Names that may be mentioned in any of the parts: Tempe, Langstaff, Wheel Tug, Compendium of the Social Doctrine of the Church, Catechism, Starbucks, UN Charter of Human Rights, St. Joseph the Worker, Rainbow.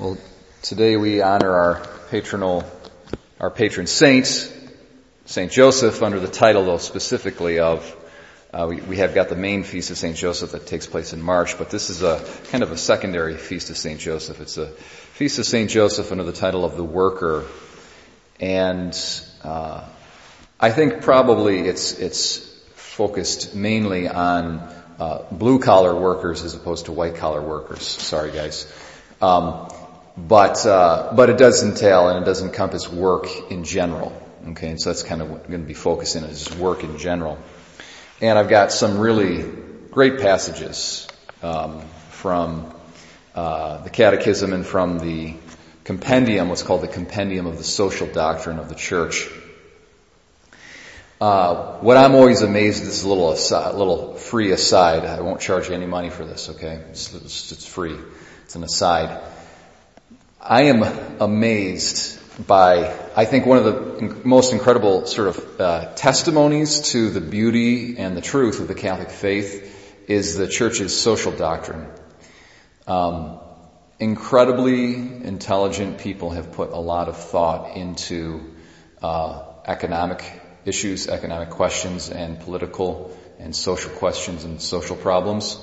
Well, today we honor our patron saints, St. Joseph, under the title, though, specifically of, we have got the main feast of St. Joseph that takes place in March, but this is a kind of a secondary feast of St. Joseph. It's a feast of St. Joseph under the title of the Worker, and I think probably it's focused mainly on blue-collar workers as opposed to white-collar workers. Sorry, guys. But it does entail and it does encompass work in general. Okay, and so that's kind of what I'm going to be focusing on, is work in general. And I've got some really great passages from the Catechism and from the Compendium, what's called the Compendium of the Social Doctrine of the Church. What I'm always amazed at, this is a little free aside. I won't charge you any money for this, okay? It's free. It's an aside. I am amazed by, I think, one of the most incredible sort of testimonies to the beauty and the truth of the Catholic faith is the Church's social doctrine. Incredibly intelligent people have put a lot of thought into economic issues, economic questions, and political and social questions and social problems.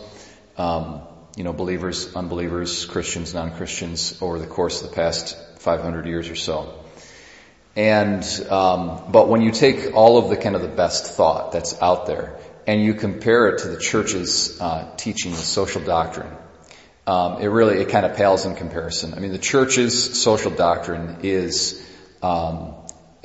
Believers, unbelievers, Christians, non-Christians, over the course of the past 500 years or so. And, but when you take all of the kind of the best thought that's out there and you compare it to the Church's, teaching the social doctrine, it kind of pales in comparison. I mean, the Church's social doctrine is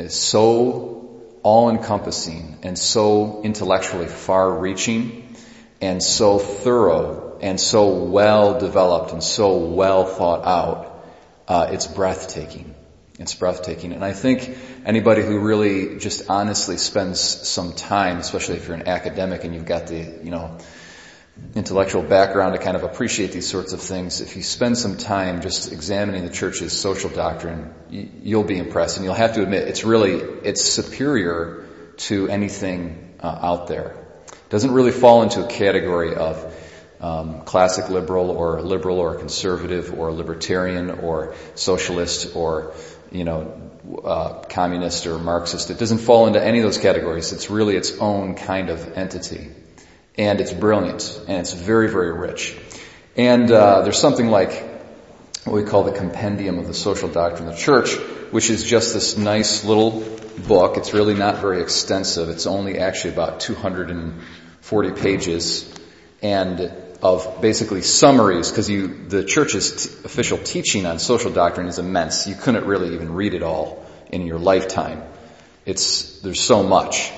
so all-encompassing and so intellectually far-reaching and so thorough and so well developed and so well thought out, it's breathtaking. It's breathtaking. And I think anybody who really just honestly spends some time, especially if you're an academic and you've got the, intellectual background to kind of appreciate these sorts of things, if you spend some time just examining the Church's social doctrine, you'll be impressed. And you'll have to admit, it's superior to anything out there. It doesn't really fall into a category of classic liberal or conservative or libertarian or socialist or, communist or Marxist. It doesn't fall into any of those categories. It's really its own kind of entity. And it's brilliant. And it's very, very rich. And there's something like what we call the Compendium of the Social Doctrine of the Church, which is just this nice little book. It's really not very extensive. It's only actually about 240 pages. And of basically summaries, because the Church's official teaching on social doctrine is immense. You couldn't really even read it all in your lifetime. There's so much.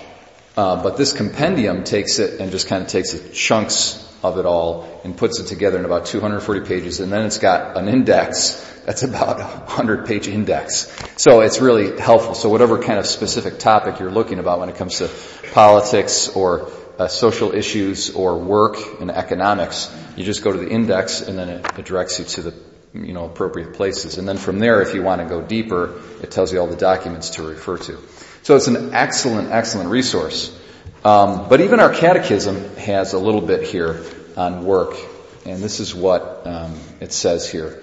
But this compendium takes it and just kind of takes the chunks of it all and puts it together in about 240 pages. And then it's got an index that's about 100-page index. So it's really helpful. So whatever kind of specific topic you're looking about when it comes to politics or social issues or work and economics, you just go to the index and then it directs you to the appropriate places. And then from there, if you want to go deeper, it tells you all the documents to refer to. So it's an excellent, excellent resource. But even our catechism has a little bit here on work. And this is what it says here.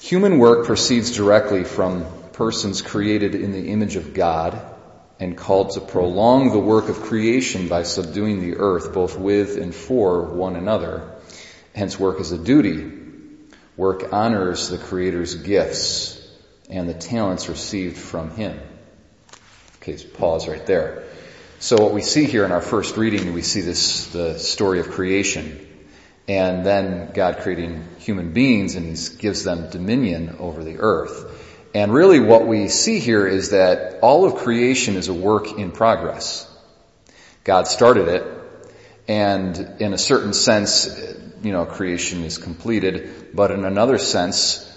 Human work proceeds directly from persons created in the image of God and called to prolong the work of creation by subduing the earth both with and for one another. Hence, work is a duty. Work honors the Creator's gifts and the talents received from Him. Okay, so pause right there. So what we see here in our first reading, we see the story of creation, and then God creating human beings, and He gives them dominion over the earth. And really what we see here is that all of creation is a work in progress. God started it, and in a certain sense, creation is completed, but in another sense,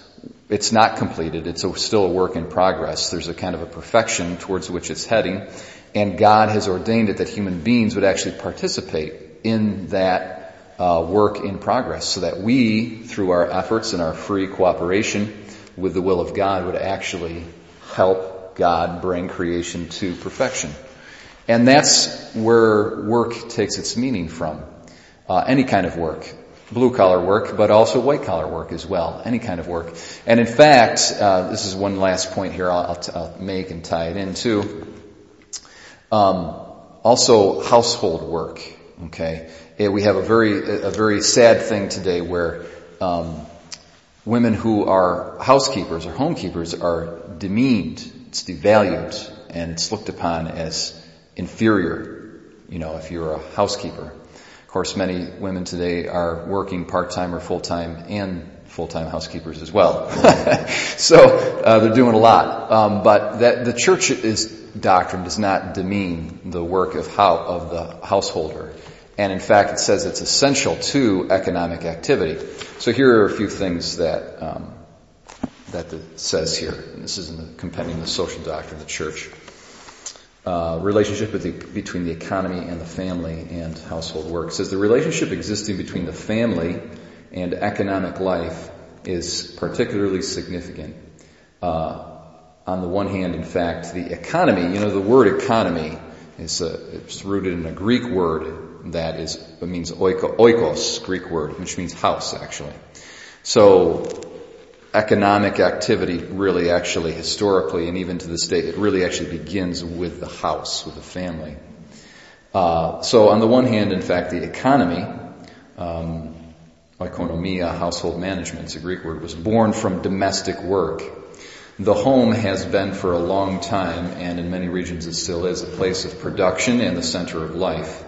it's not completed. It's still a work in progress. There's a kind of a perfection towards which it's heading, and God has ordained it that human beings would actually participate in that work in progress, so that we, through our efforts and our free cooperation with the will of God, would actually help God bring creation to perfection. And that's where work takes its meaning from, any kind of work. blue-collar work, but also white-collar work as well, any kind of work. And in fact, this is one last point here I'll make and tie it in too. Also household work, okay? We have a very sad thing today where women who are housekeepers or homekeepers are demeaned, it's devalued, and it's looked upon as inferior, you know, if you're a housekeeper. Of course, many women today are working part-time or full-time and full-time housekeepers as well. So they're doing a lot. But the church's doctrine does not demean the work of the householder. And in fact, it says it's essential to economic activity. So here are a few things that that it says here. And this is in the Compendium of the Social Doctrine of the Church. Relationship between the economy and the family and household work. It says the relationship existing between the family and economic life is particularly significant. On the one hand, in fact, the economy, you know, the word economy is it's rooted in a Greek word that means oikos, Greek word, which means house, actually. So economic activity really actually historically and even to this day, it really actually begins with the house, with the family. So on the one hand, in fact, the economy, oikonomia, household management, it's a Greek word, was born from domestic work. The home has been for a long time, and in many regions it still is, a place of production and the center of life.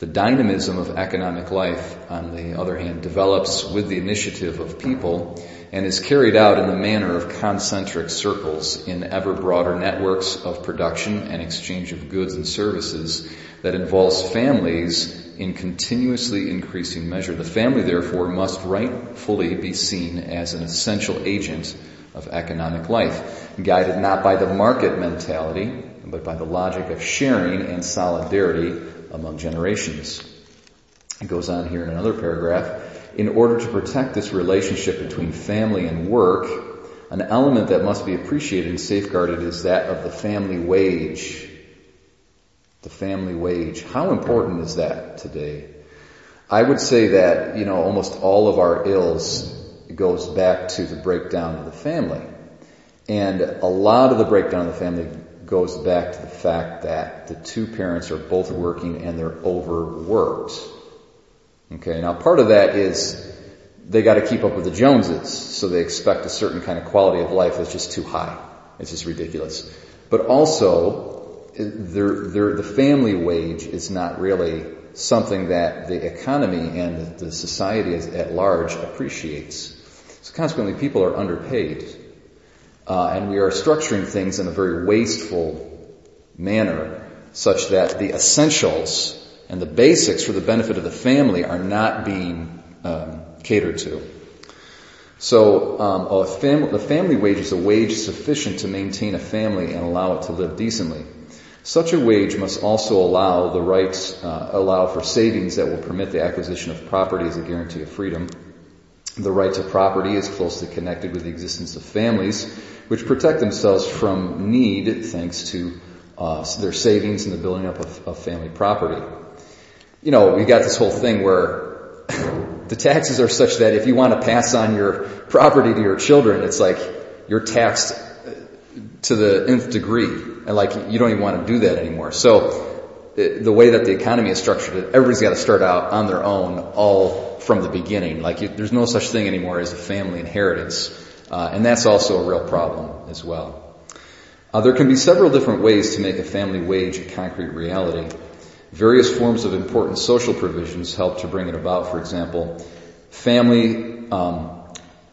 The dynamism of economic life, on the other hand, develops with the initiative of people and is carried out in the manner of concentric circles in ever broader networks of production and exchange of goods and services that involves families in continuously increasing measure. The family, therefore, must rightfully be seen as an essential agent of economic life, guided not by the market mentality, but by the logic of sharing and solidarity among generations. It goes on here in another paragraph. In order to protect this relationship between family and work, an element that must be appreciated and safeguarded is that of the family wage. The family wage. How important is that today? I would say that, you know, almost all of our ills goes back to the breakdown of the family. And a lot of the breakdown of the family goes back to the fact that the two parents are both working and they're overworked. Okay, now part of that is they got to keep up with the Joneses, so they expect a certain kind of quality of life that's just too high. It's just ridiculous. But also, the family wage is not really something that the economy and the society at large appreciates. So consequently, people are underpaid. And we are structuring things in a very wasteful manner such that the essentials and the basics for the benefit of the family are not being catered to. So the family wage is a wage sufficient to maintain a family and allow it to live decently. Such a wage must also allow the rights, allow for savings that will permit the acquisition of property as a guarantee of freedom. The right to property is closely connected with the existence of families, which protect themselves from need thanks to their savings and the building up of family property. You know, we've got this whole thing where the taxes are such that if you want to pass on your property to your children, it's like you're taxed to the nth degree. And like, you don't even want to do that anymore. So the way that the economy is structured, everybody's got to start out on their own all from the beginning. Like, there's no such thing anymore as a family inheritance. And that's also a real problem as well. There can be several different ways to make a family wage a concrete reality. Various forms of important social provisions help to bring it about. For example, family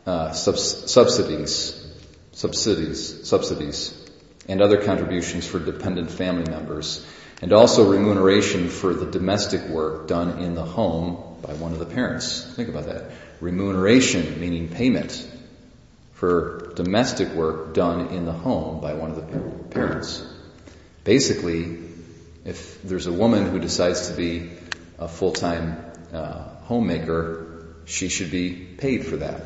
subsidies, and other contributions for dependent family members, and also remuneration for the domestic work done in the home by one of the parents. Think about that. Remuneration, meaning payment, for domestic work done in the home by one of the parents. Basically, if there's a woman who decides to be a full-time homemaker, she should be paid for that.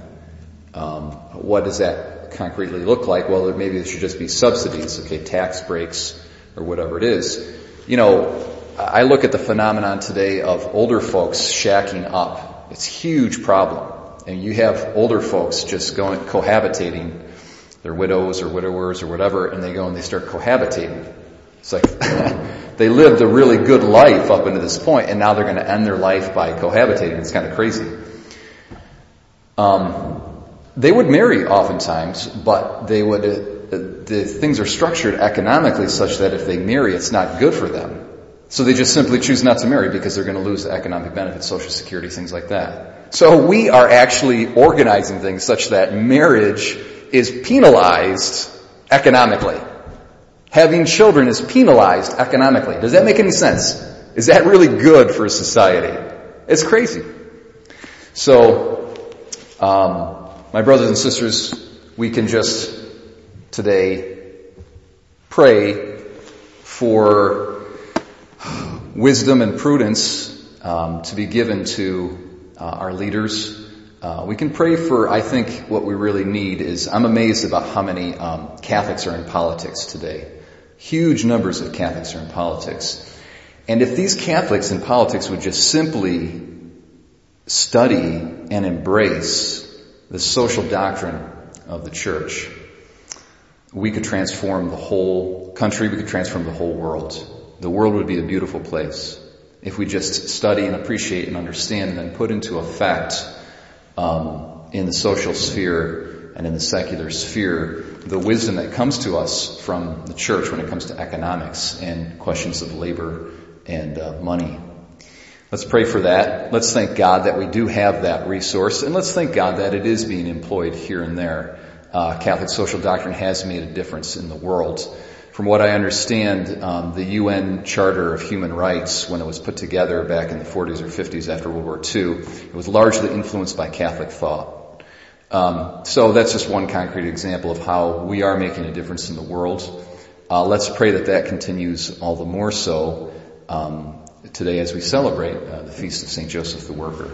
What does that concretely look like? Well, maybe there should just be subsidies, okay, tax breaks or whatever it is. You know, I look at the phenomenon today of older folks shacking up It's a huge problem. And you have older folks just going cohabitating. They're widows or widowers or whatever, and they go and they start cohabitating. It's like they lived a really good life up until this point, and now they're going to end their life by cohabitating. It's kind of crazy. They would marry oftentimes, but they would. The things are structured economically such that if they marry, it's not good for them. So they just simply choose not to marry because they're going to lose the economic benefits, Social Security, things like that. So we are actually organizing things such that marriage is penalized economically. Having children is penalized economically. Does that make any sense? Is that really good for society? It's crazy. So, my brothers and sisters, we can just today pray for wisdom and prudence to be given to our leaders. We can pray for, I think, what we really need is, I'm amazed about how many Catholics are in politics today. Huge numbers of Catholics are in politics. And if these Catholics in politics would just simply study and embrace the social doctrine of the Church, we could transform the whole country, we could transform the whole world. The world would be a beautiful place if we just study and appreciate and understand and then put into effect in the social sphere and in the secular sphere the wisdom that comes to us from the Church when it comes to economics and questions of labor and money. Let's pray for that. Let's thank God that we do have that resource, and let's thank God that it is being employed here and there. Catholic social doctrine has made a difference in the world. From what I understand, the UN Charter of Human Rights, when it was put together back in the 40s or 50s after World War II, it was largely influenced by Catholic thought. So that's just one concrete example of how we are making a difference in the world. Let's pray that that continues all the more so today as we celebrate the Feast of St. Joseph the Worker.